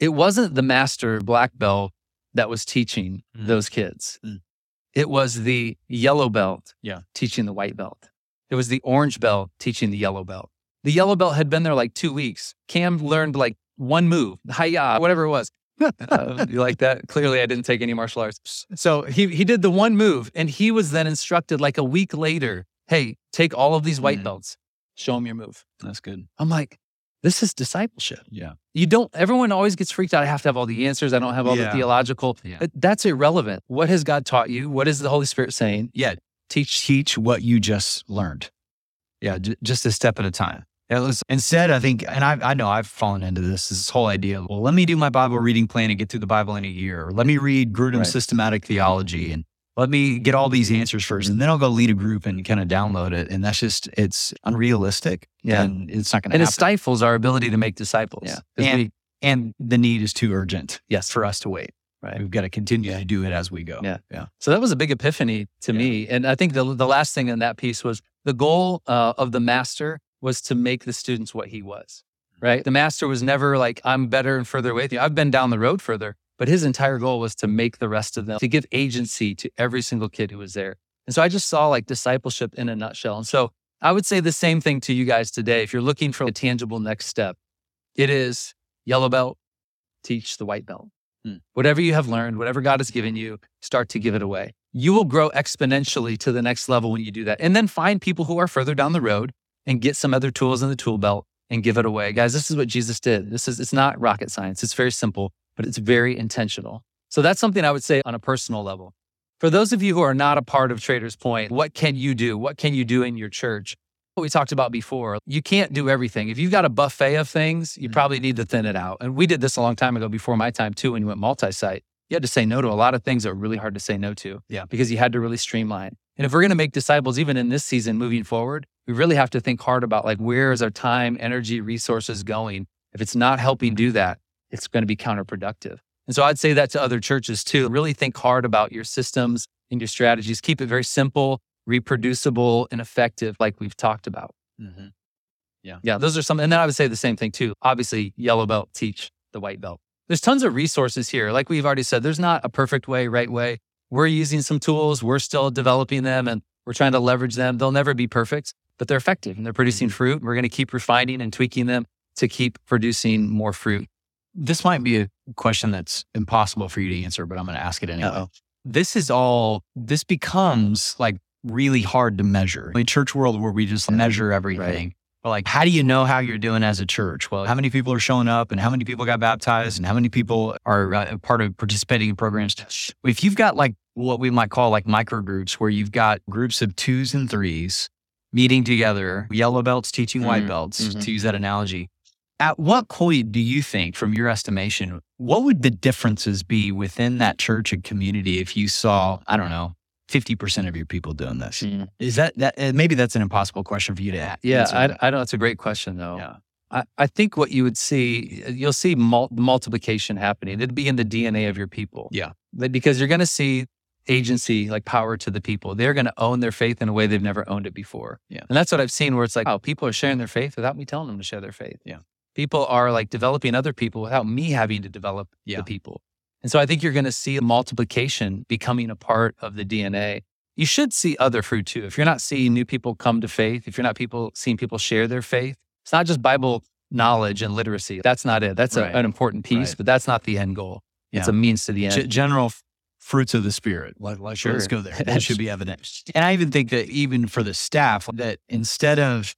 It wasn't the master black belt that was teaching mm. those kids. Mm. It was the yellow belt yeah. teaching the white belt. It was the orange belt teaching the yellow belt. The yellow belt had been there like two weeks. Cam learned like one move, hi-ya, whatever it was. uh, you like that? Clearly, I didn't take any martial arts. So he he did the one move, and he was then instructed like a week later, hey, take all of these white belts, show them your move. That's good. I'm like, this is discipleship. Yeah. You don't, everyone always gets freaked out. I have to have all the answers. I don't have all yeah. the theological. Yeah. That's irrelevant. What has God taught you? What is the Holy Spirit saying? Yeah. Teach, teach what you just learned. Yeah. J- just a step at a time. It was, instead, I think, and I, I know I've fallen into this, this whole idea of, well, let me do my Bible reading plan and get through the Bible in a year. Or let me read Grudem's right. systematic theology and let me get all these answers first, and then I'll go lead a group and kind of download it. And that's just, it's unrealistic. Yeah. And it's not going to happen. And it stifles our ability to make disciples. Yeah. And, we, and the need is too urgent yes. for us to wait. Right. We've got to continue to do it as we go. Yeah. Yeah. So that was a big epiphany to yeah. me. And I think the the last thing in that piece was the goal uh, of the master was to make the students what he was, right? The master was never like, I'm better and further away with you. I've been down the road further. But his entire goal was to make the rest of them, to give agency to every single kid who was there. And so I just saw like discipleship in a nutshell. And so I would say the same thing to you guys today. If you're looking for a tangible next step, it is yellow belt, teach the white belt. Hmm. Whatever you have learned, whatever God has given you, start to give it away. You will grow exponentially to the next level when you do that. And then find people who are further down the road and get some other tools in the tool belt and give it away. Guys, this is what Jesus did. This is, it's not rocket science. It's very simple, but it's very intentional. So that's something I would say on a personal level. For those of you who are not a part of Traders Point, what can you do? What can you do in your church? What we talked about before, you can't do everything. If you've got a buffet of things, you probably need to thin it out. And we did this a long time ago, before my time too, when you went multi-site. You had to say no to a lot of things that were really hard to say no to yeah. because you had to really streamline. And if we're going to make disciples, even in this season moving forward, we really have to think hard about like, where is our time, energy, resources going? If it's not helping do that, it's going to be counterproductive. And so I'd say that to other churches too. Really think hard about your systems and your strategies. Keep it very simple, reproducible, and effective, like we've talked about. Mm-hmm. Yeah. Yeah. Those are some. And then I would say the same thing too. Obviously, yellow belt, teach the white belt. There's tons of resources here. Like we've already said, there's not a perfect way, right way. We're using some tools. We're still developing them and we're trying to leverage them. They'll never be perfect, but they're effective and they're producing mm-hmm. fruit. We're going to keep refining and tweaking them to keep producing more fruit. This might be a question that's impossible for you to answer, but I'm going to ask it anyway. Uh-oh. This is all, this becomes like really hard to measure. In church world where we just measure everything, right. But like, how do you know how you're doing as a church? Well, how many people are showing up and how many people got baptized and how many people are uh, part of participating in programs? If you've got like what we might call like micro groups, where you've got groups of twos and threes meeting together, yellow belts teaching mm-hmm. white belts, mm-hmm. to use that analogy. At what point do you think, from your estimation, what would the differences be within that church and community if you saw, I don't know, fifty percent of your people doing this? Mm. Is that, that, maybe that's an impossible question for you to ask. Yeah, I, I know it's a great question though. Yeah. I, I think what you would see, you'll see mul- multiplication happening. It'd be in the D N A of your people. Yeah. Because you're going to see agency, like power to the people. They're going to own their faith in a way they've never owned it before. Yeah. And that's what I've seen, where it's like, oh, people are sharing their faith without me telling them to share their faith. Yeah. People are like developing other people without me having to develop yeah. the people. And so I think you're going to see multiplication becoming a part of the D N A. You should see other fruit too. If you're not seeing new people come to faith, if you're not people seeing people share their faith, it's not just Bible knowledge and literacy. That's not it. That's right. a, an important piece, right. but that's not the end goal. Yeah. It's a means to the end. G- general f- fruits of the Spirit. Like, like sure. Let's go there. That should be evident. And I even think that even for the staff, that instead of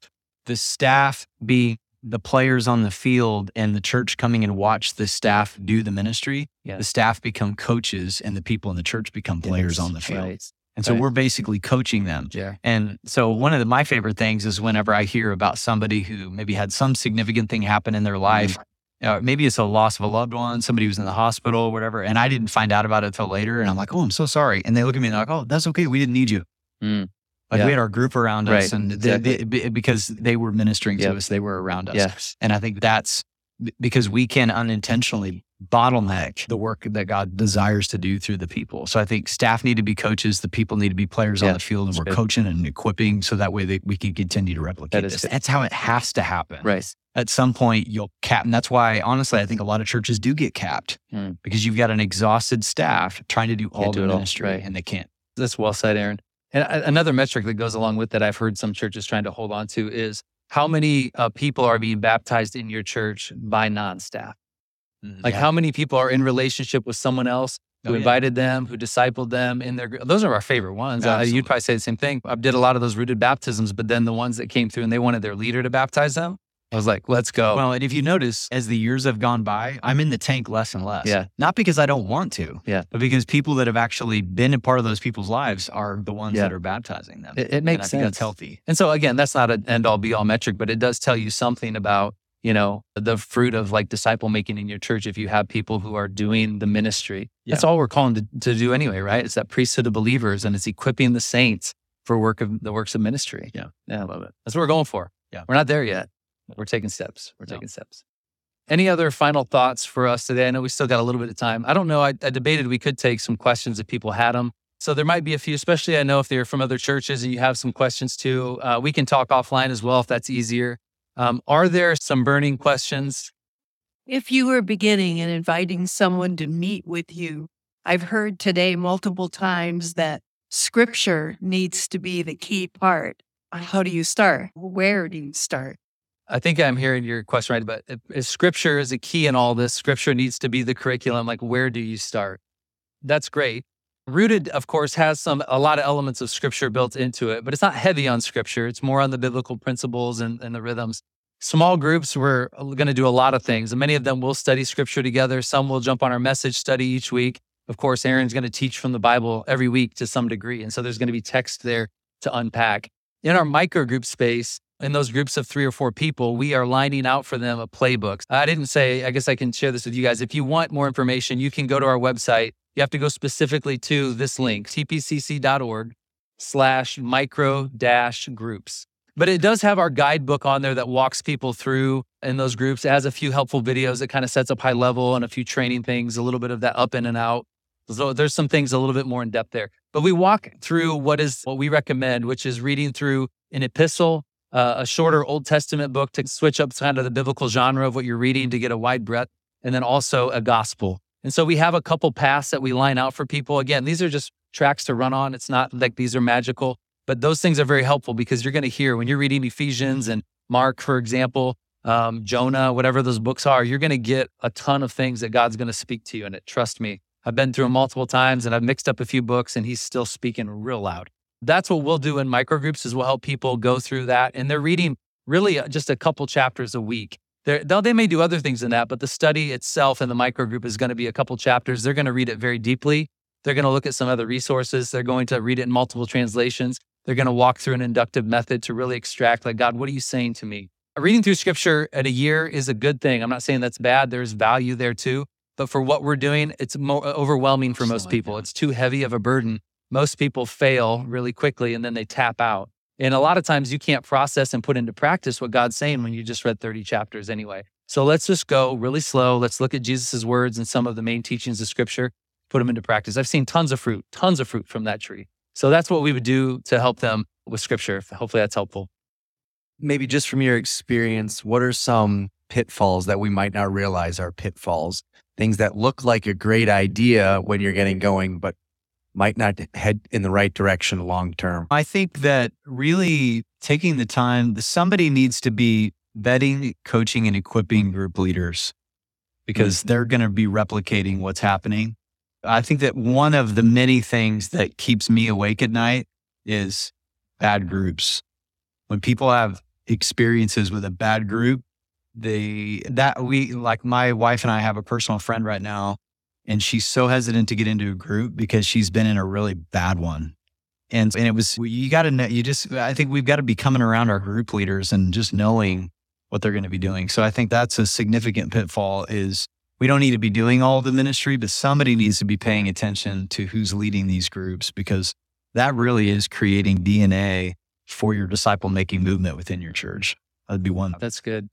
the staff being the players on the field and the church coming and watch the staff do the ministry, yes. the staff become coaches and the people in the church become players yes. on the field. Right. And so right. we're basically coaching them. Yeah. And so one of the, my favorite things is whenever I hear about somebody who maybe had some significant thing happen in their life, mm-hmm. uh, maybe it's a loss of a loved one, somebody was in the hospital or whatever, and I didn't find out about it until later. And I'm like, oh, I'm so sorry. And they look at me and they're like, oh, that's okay. We didn't need you. Mm. Like yeah. we had our group around right. us and they, exactly. they, because they were ministering yep. to us, they were around us. Yes. And I think that's because we can unintentionally bottleneck the work that God desires to do through the people. So I think staff need to be coaches, the people need to be players yeah. on the field, and that's we're good. Coaching and equipping so that way they, we can continue to replicate that this. Good. That's how it has to happen. Right. At some point you'll cap. And that's why, honestly, I think a lot of churches do get capped mm. because you've got an exhausted staff trying to do all can't the do ministry all. Right. and they can't. That's well said, Aaron. And another metric that goes along with that I've heard some churches trying to hold on to is how many uh, people are being baptized in your church by non-staff? Mm, like yeah. how many people are in relationship with someone else who oh, invited yeah. them, who discipled them in their group? Those are our favorite ones. Uh, you'd probably say the same thing. I did a lot of those rooted baptisms, but then the ones that came through and they wanted their leader to baptize them, I was like, let's go. Well, and if you notice, as the years have gone by, I'm in the tank less and less. Yeah. Not because I don't want to, yeah. but because people that have actually been a part of those people's lives are the ones yeah. that are baptizing them. It, it makes and I sense. Think that's healthy. And so again, that's not an end all be all metric, but it does tell you something about, you know, the fruit of like disciple making in your church if you have people who are doing the ministry. Yeah. That's all we're calling to, to do anyway, right? It's that priesthood of believers and it's equipping the saints for work of the works of ministry. Yeah. Yeah, I love it. That's what we're going for. Yeah. We're not there yet. We're taking steps. We're taking no. steps. Any other final thoughts for us today? I know we still got a little bit of time. I don't know. I, I debated we could take some questions if people had them. So there might be a few, especially I know if they're from other churches and you have some questions too. Uh, we can talk offline as well if that's easier. Um, are there some burning questions? If you were beginning and inviting someone to meet with you, I've heard today multiple times that scripture needs to be the key part. How do you start? Where do you start? I think I'm hearing your question right, but if, if scripture is a key in all this, scripture needs to be the curriculum. Like, where do you start? That's great. Rooted, of course, has some a lot of elements of scripture built into it, but it's not heavy on scripture. It's more on the biblical principles and, and the rhythms. Small groups, we're going to do a lot of things, and many of them will study scripture together. Some will jump on our message study each week. Of course, Aaron's going to teach from the Bible every week to some degree, and so there's going to be text there to unpack. In our micro group space, in those groups of three or four people, we are lining out for them a playbook. I didn't say, I guess I can share this with you guys. If you want more information, you can go to our website. You have to go specifically to this link, t p c c dot org slash micro dash groups. But it does have our guidebook on there that walks people through in those groups. It has a few helpful videos that kind of sets up high level and a few training things, a little bit of that up in and out. So there's some things a little bit more in depth there. But we walk through what is what we recommend, which is reading through an epistle, Uh, a shorter Old Testament book to switch up kind of the biblical genre of what you're reading to get a wide breadth, and then also a gospel. And so we have a couple paths that we line out for people. Again, these are just tracks to run on. It's not like these are magical, but those things are very helpful because you're going to hear when you're reading Ephesians and Mark, for example, um, Jonah, whatever those books are, you're going to get a ton of things that God's going to speak to you in it. Trust me, I've been through them multiple times and I've mixed up a few books and he's still speaking real loud. That's what we'll do in microgroups is we'll help people go through that. And they're reading really just a couple chapters a week. They're, they may do other things than that, but the study itself in the microgroup is going to be a couple chapters. They're going to read it very deeply. They're going to look at some other resources. They're going to read it in multiple translations. They're going to walk through an inductive method to really extract, like, God, what are you saying to me? Reading through scripture at a year is a good thing. I'm not saying that's bad. There's value there too. But for what we're doing, it's more overwhelming for most people. It's too heavy of a burden. Most people fail really quickly and then they tap out. And a lot of times you can't process and put into practice what God's saying when you just read thirty chapters anyway. So let's just go really slow. Let's look at Jesus' words and some of the main teachings of scripture, put them into practice. I've seen tons of fruit, tons of fruit from that tree. So that's what we would do to help them with scripture. Hopefully that's helpful. Maybe just from your experience, what are some pitfalls that we might not realize are pitfalls? Things that look like a great idea when you're getting going, but might not head in the right direction long-term? I think that really taking the time, somebody needs to be vetting, coaching, and equipping group leaders, because mm-hmm. they're going to be replicating what's happening. I think that one of the many things that keeps me awake at night is bad groups. When people have experiences with a bad group, they, that we, like my wife and I have a personal friend right now, and she's so hesitant to get into a group because she's been in a really bad one. And and it was, you got to know, you just, I think we've got to be coming around our group leaders and just knowing what they're going to be doing. So I think that's a significant pitfall is we don't need to be doing all the ministry, but somebody needs to be paying attention to who's leading these groups, because that really is creating D N A for your disciple-making movement within your church. That'd be one. That's good.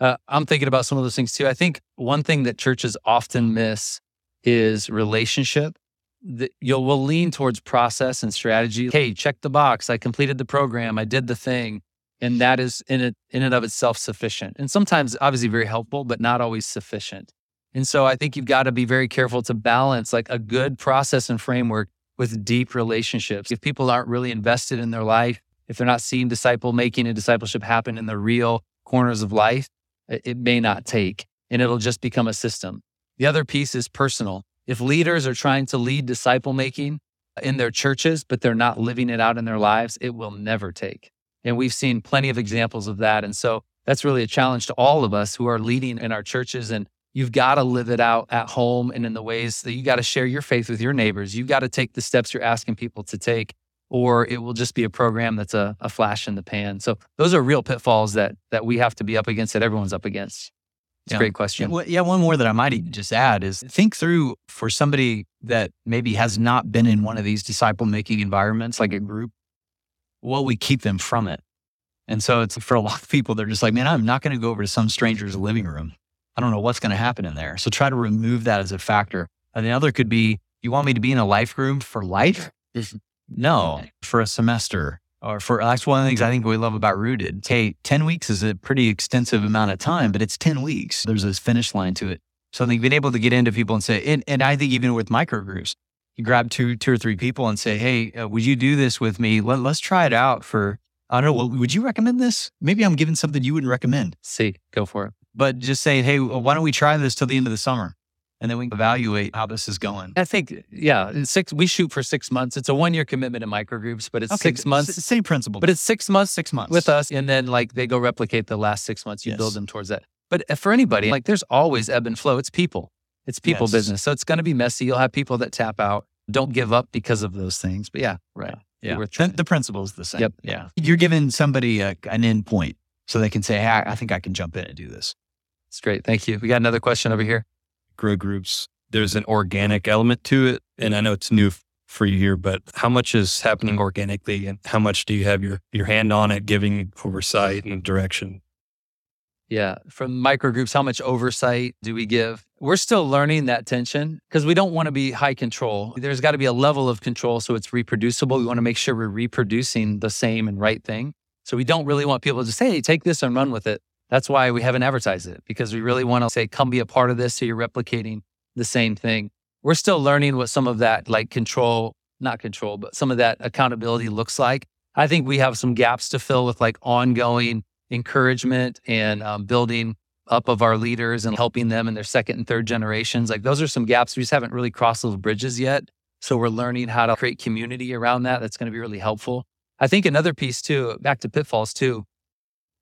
Uh, I'm thinking about some of those things too. I think one thing that churches often miss is relationship. The, you'll will lean towards process and strategy. Hey, check the box. I completed the program. I did the thing. And that is in it, in and of itself sufficient. And sometimes obviously very helpful, but not always sufficient. And so I think you've got to be very careful to balance like a good process and framework with deep relationships. If people aren't really invested in their life, if they're not seeing disciple making and discipleship happen in the real corners of life, it, it may not take, and it'll just become a system. The other piece is personal. If leaders are trying to lead disciple-making in their churches, but they're not living it out in their lives, it will never take. And we've seen plenty of examples of that. And so that's really a challenge to all of us who are leading in our churches. And you've got to live it out at home and in the ways that you got to share your faith with your neighbors. You've got to take the steps you're asking people to take, or it will just be a program that's a, a flash in the pan. So those are real pitfalls that that we have to be up against, that everyone's up against. It's yeah. a great question. Yeah, one more that I might just add is think through for somebody that maybe has not been in one of these disciple-making environments, like a group, what would keep them from it? And so it's for a lot of people, they're just like, man, I'm not going to go over to some stranger's living room. I don't know what's going to happen in there. So try to remove that as a factor. And the other could be, you want me to be in a life room for life? No, for a semester. Or for, that's one of the things I think we love about Rooted. Hey, ten weeks is a pretty extensive amount of time, but it's ten weeks. There's this finish line to it. So I think being able to get into people and say, and, and I think even with micro groups, you grab two, two or three people and say, hey, uh, would you do this with me? Let, let's try it out for, I don't know, well, would you recommend this? Maybe I'm giving something you wouldn't recommend. See, go for it. But just saying, hey, why don't we try this till the end of the summer? And then we can evaluate how this is going. I think, yeah, six. We shoot for six months. It's a one-year commitment in microgroups, but it's okay, six months. S- same principle, but it's six months, six months with us, and then like they go replicate the last six months. You yes. build them towards that. But for anybody, like there's always ebb and flow. It's people. It's people yes. business. So it's going to be messy. You'll have people that tap out. Don't give up because of those things. But yeah, right. Yeah, yeah. The, the principle is the same. Yep. Yeah, you're giving somebody a, an end point so they can say, "Hey, I think I can jump in and do this." It's great. Thank you. We got another question over here. Grow groups, there's an organic element to it. And I know it's new f- for you here, but how much is happening organically and how much do you have your, your hand on it, giving oversight and direction? Yeah. From micro groups, how much oversight do we give? We're still learning that tension because we don't want to be high control. There's got to be a level of control so it's reproducible. We want to make sure we're reproducing the same and right thing. So we don't really want people to say, hey, take this and run with it. That's why we haven't advertised it, because we really want to say, come be a part of this. So you're replicating the same thing. We're still learning what some of that like control, not control, but some of that accountability looks like. I think we have some gaps to fill with like ongoing encouragement and um, building up of our leaders and helping them in their second and third generations. Like those are some gaps. We just haven't really crossed those bridges yet. So we're learning how to create community around that. That's going to be really helpful. I think another piece too, back to pitfalls too,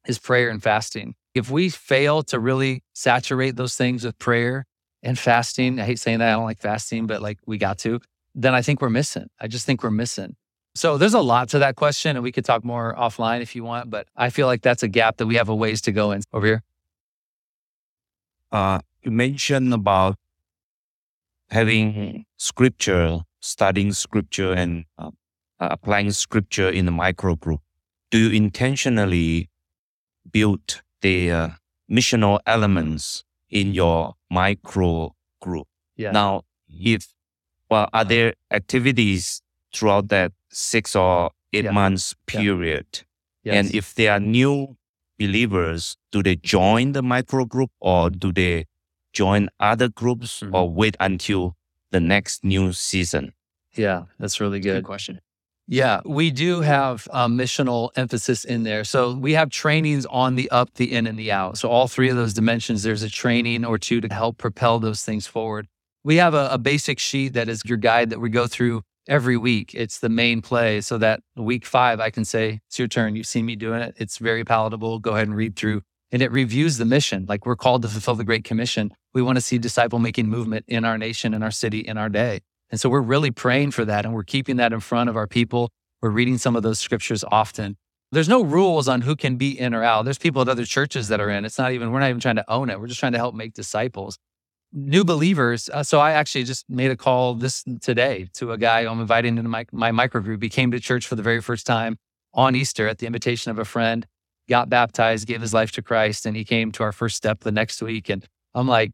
is prayer and fasting. If we fail to really saturate those things with prayer and fasting, I hate saying that, I don't like fasting, but like we got to, then I think we're missing. I just think we're missing. So there's a lot to that question, and we could talk more offline if you want, but I feel like that's a gap that we have a ways to go in. Over here. Uh, you mentioned about having scripture, studying scripture and uh, applying scripture in the micro group. Do you intentionally build the uh, missional elements in your micro group? Yeah. Now, if, well, are there activities throughout that six or eight yeah. months period? Yeah. Yes. And if they are new believers, do they join the micro group or do they join other groups mm-hmm. or wait until the next new season? Yeah, that's really good. Good question. Yeah, we do have a missional emphasis in there. So we have trainings on the up, the in, and the out. So all three of those dimensions, there's a training or two to help propel those things forward. We have a, a basic sheet that is your guide that we go through every week. It's the main play so that week five, I can say, it's your turn. You've seen me doing it. It's very palatable. Go ahead and read through. And it reviews the mission. Like, we're called to fulfill the Great Commission. We want to see disciple-making movement in our nation, in our city, in our day. And so we're really praying for that, and we're keeping that in front of our people. We're reading some of those scriptures often. There's no rules on who can be in or out. There's people at other churches that are in. It's not even, we're not even trying to own it. We're just trying to help make disciples. New believers. Uh, so I actually just made a call this today to a guy I'm inviting into my, my microgroup. He came to church for the very first time on Easter at the invitation of a friend, got baptized, gave his life to Christ, and he came to our first step the next week. And I'm like,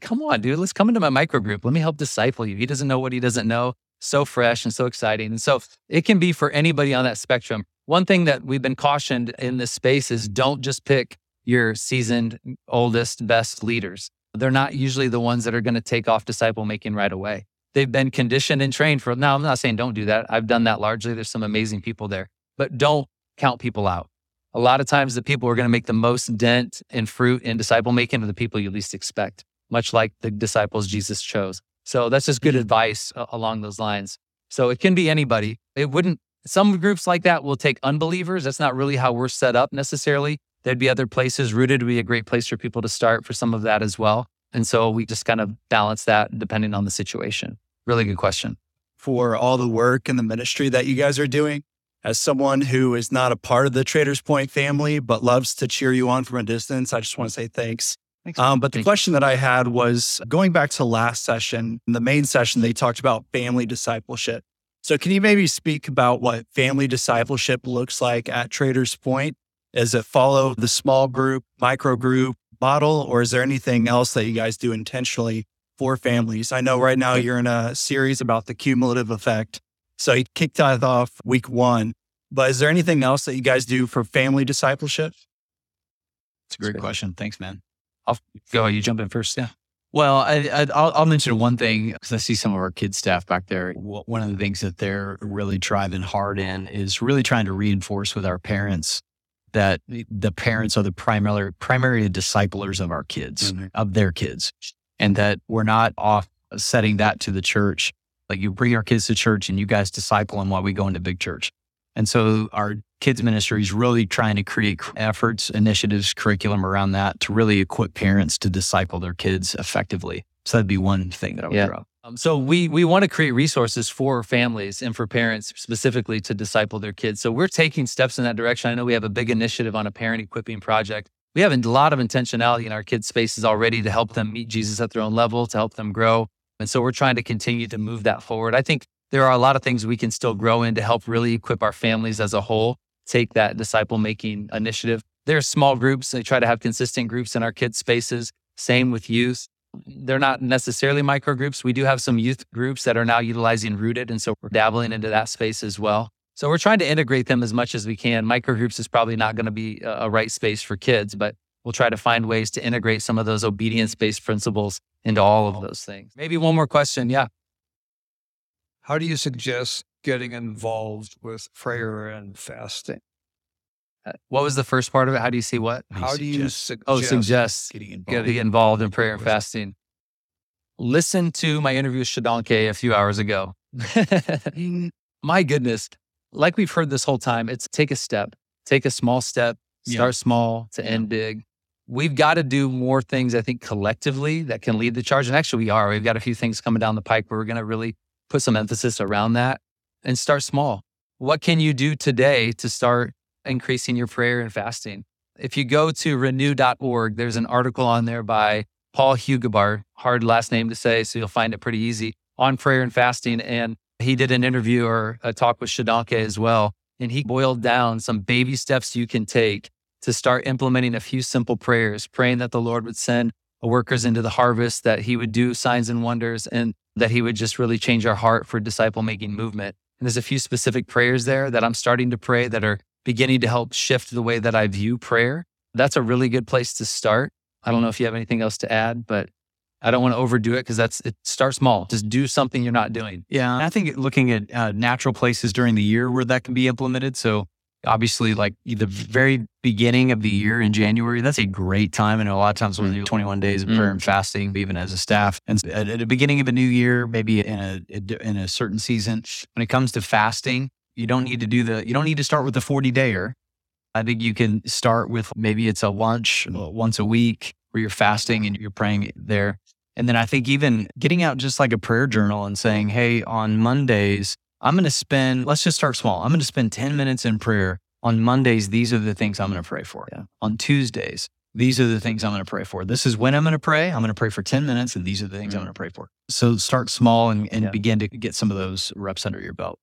come on, dude, let's come into my micro group. Let me help disciple you. He doesn't know what he doesn't know. So fresh and so exciting. And so it can be for anybody on that spectrum. One thing that we've been cautioned in this space is don't just pick your seasoned, oldest, best leaders. They're not usually the ones that are going to take off disciple making right away. They've been conditioned and trained for, now I'm not saying don't do that. I've done that largely. There's some amazing people there, but don't count people out. A lot of times the people who are going to make the most dent and fruit in disciple making are the people you least expect, much like the disciples Jesus chose. So that's just good advice uh, along those lines. So it can be anybody. It wouldn't, some groups like that will take unbelievers. That's not really how we're set up necessarily. There'd be other places. Rooted would be a great place for people to start for some of that as well. And so we just kind of balance that depending on the situation. Really good question. For all the work and the ministry that you guys are doing, as someone who is not a part of the Traders Point family, but loves to cheer you on from a distance, I just want to say thanks. thanks. Um, but the Thank question you. that I had was going back to last session, in the main session, they talked about family discipleship. So can you maybe speak about what family discipleship looks like at Traders Point? Does it follow the small group, micro group model, or is there anything else that you guys do intentionally for families? I know right now you're in a series about the cumulative effect. So he kicked that off week one. But is there anything else that you guys do for family discipleship? That's a great That's question. Thanks, man. I'll go. You jump in first. Yeah. Well, I, I, I'll, I'll mention one thing because I see some of our kids' staff back there. One of the things that they're really driving hard in is really trying to reinforce with our parents that the parents are the primary, primary disciplers of our kids, mm-hmm. of their kids, and that we're not offsetting that to the church. Like, you bring our kids to church and you guys disciple them while we go into big church. And so our kids ministry is really trying to create efforts, initiatives, curriculum around that to really equip parents to disciple their kids effectively. So that'd be one thing that I would yeah. throw. Um, so we we want to create resources for families and for parents specifically to disciple their kids. So we're taking steps in that direction. I know we have a big initiative on a parent equipping project. We have a lot of intentionality in our kids' spaces already to help them meet Jesus at their own level, to help them grow. And so we're trying to continue to move that forward. I think there are a lot of things we can still grow in to help really equip our families as a whole, take that disciple-making initiative. There are small groups. They try to have consistent groups in our kids' spaces. Same with youth. They're not necessarily micro groups. We do have some youth groups that are now utilizing Rooted, and so we're dabbling into that space as well. So we're trying to integrate them as much as we can. Micro groups is probably not going to be a right space for kids, but we'll try to find ways to integrate some of those obedience-based principles into all of those things. Maybe one more question. Yeah. How do you suggest getting involved with prayer and fasting? Uh, what was the first part of it? How do you see what? How do you suggest, oh, suggest getting involved, getting involved in prayer and fasting? Listen to my interview with Shodankeh a few hours ago. My goodness. Like we've heard this whole time, it's take a step, take a small step, start yeah. small to yeah. end big. We've got to do more things, I think, collectively that can lead the charge. And actually, we are. We've got a few things coming down the pike where we're going to really put some emphasis around that and start small. What can you do today to start increasing your prayer and fasting? If you go to renew dot org, there's an article on there by Paul Hugebar, hard last name to say, so you'll find it pretty easy, on prayer and fasting. And he did an interview or a talk with Shodankeh as well. And he boiled down some baby steps you can take to start implementing a few simple prayers, praying that the Lord would send workers into the harvest, that he would do signs and wonders, and that he would just really change our heart for disciple-making movement. And there's a few specific prayers there that I'm starting to pray that are beginning to help shift the way that I view prayer. That's a really good place to start. I don't know if you have anything else to add, but I don't want to overdo it because that's it. Start small. Just do something you're not doing. Yeah. And I think looking at uh, natural places during the year where that can be implemented. So obviously, like the very beginning of the year in January, that's a great time. And a lot of times we do twenty-one days of mm-hmm. prayer and fasting, even as a staff. And at, at the beginning of a new year, maybe in a in a certain season, when it comes to fasting, you don't need to do the. You don't need to start with the forty-dayer. I think you can start with maybe it's a lunch once a week where you're fasting and you're praying there. And then I think even getting out just like a prayer journal and saying, hey, on Mondays, I'm going to spend, let's just start small. I'm going to spend ten minutes in prayer. On Mondays, these are the things I'm going to pray for. Yeah. On Tuesdays, these are the things I'm going to pray for. This is when I'm going to pray. I'm going to pray for ten minutes, and these are the things mm-hmm. I'm going to pray for. So start small and, and yeah. begin to get some of those reps under your belt.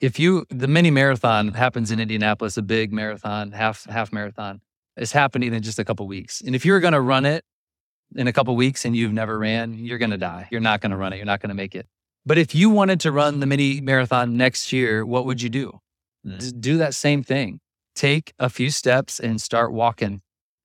If you, the mini marathon happens in Indianapolis, a big marathon, half half marathon, is happening in just a couple of weeks. And if you're going to run it in a couple of weeks and you've never ran, you're going to die. You're not going to run it. You're not going to make it. But if you wanted to run the mini marathon next year, what would you do? Mm. Just do that same thing. Take a few steps and start walking,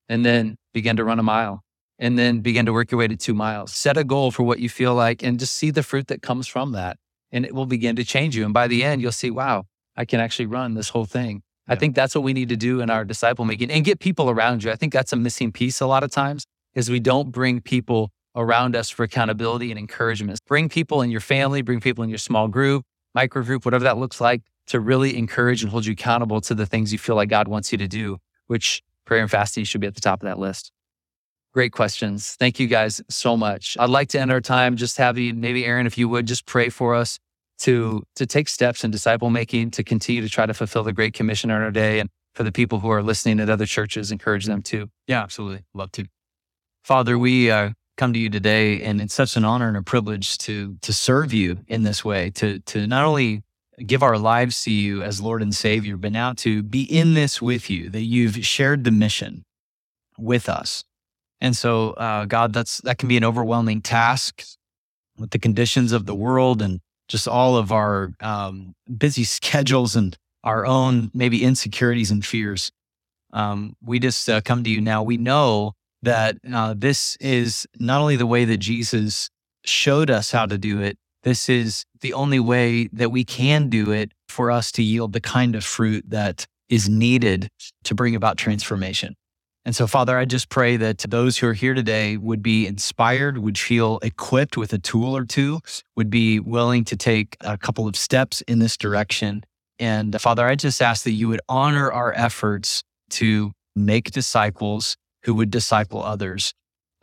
and then begin to run a mile, and then begin to work your way to two miles. Set a goal for what you feel like and just see the fruit that comes from that. And it will begin to change you. And by the end, you'll see, wow, I can actually run this whole thing. Yeah. I think that's what we need to do in our disciple making and get people around you. I think that's a missing piece a lot of times is we don't bring people around us for accountability and encouragement. Bring people in your family, bring people in your small group, micro group, whatever that looks like, to really encourage and hold you accountable to the things you feel like God wants you to do, which prayer and fasting should be at the top of that list. Great questions. Thank you guys so much. I'd like to end our time just having maybe Aaron, if you would, just pray for us to to take steps in disciple making, to continue to try to fulfill the Great Commission in our day, and for the people who are listening at other churches, encourage them too. Yeah, absolutely. Love to. Father, we uh, come to you today, and it's such an honor and a privilege to to serve you in this way, to to not only give our lives to you as Lord and Savior, but now to be in this with you, that you've shared the mission with us. And so, uh, God, that's that can be an overwhelming task with the conditions of the world and just all of our um, busy schedules and our own maybe insecurities and fears. Um, we just uh, come to you now. We know that uh, this is not only the way that Jesus showed us how to do it, this is the only way that we can do it for us to yield the kind of fruit that is needed to bring about transformation. And so, Father, I just pray that those who are here today would be inspired, would feel equipped with a tool or two, would be willing to take a couple of steps in this direction. And Father, I just ask that you would honor our efforts to make disciples who would disciple others.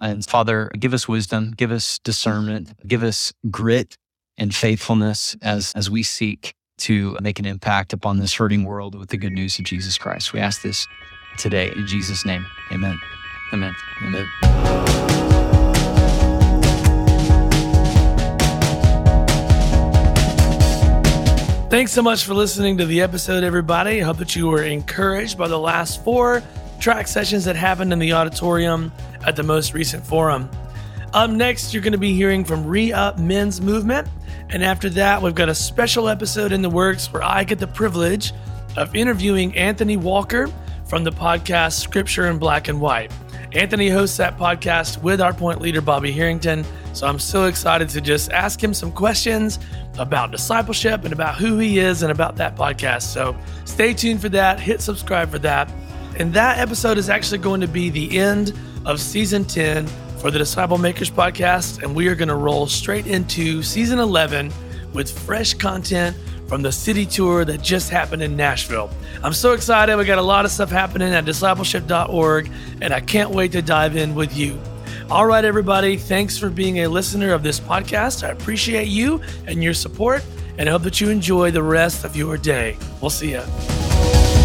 And Father, give us wisdom, give us discernment, give us grit and faithfulness as, as we seek to make an impact upon this hurting world with the good news of Jesus Christ. We ask this today in Jesus' name. Amen. Amen. Amen. Thanks so much for listening to the episode, everybody. I hope that you were encouraged by the last four track sessions that happened in the auditorium at the most recent forum. Up next, you're going to be hearing from Re-Up Men's Movement. And after that, we've got a special episode in the works where I get the privilege of interviewing Anthony Walker from the podcast Scripture in Black and White. Anthony hosts that podcast with our point leader, Bobby Harrington. So I'm so excited to just ask him some questions about discipleship and about who he is and about that podcast. So stay tuned for that. Hit subscribe for that. And that episode is actually going to be the end of season ten for the Disciple Makers podcast. And we are going to roll straight into season eleven with fresh content from the city tour that just happened in Nashville. I'm so excited. We got a lot of stuff happening at discipleship dot org, and I can't wait to dive in with you. All right, everybody. Thanks for being a listener of this podcast. I appreciate you and your support, and I hope that you enjoy the rest of your day. We'll see ya.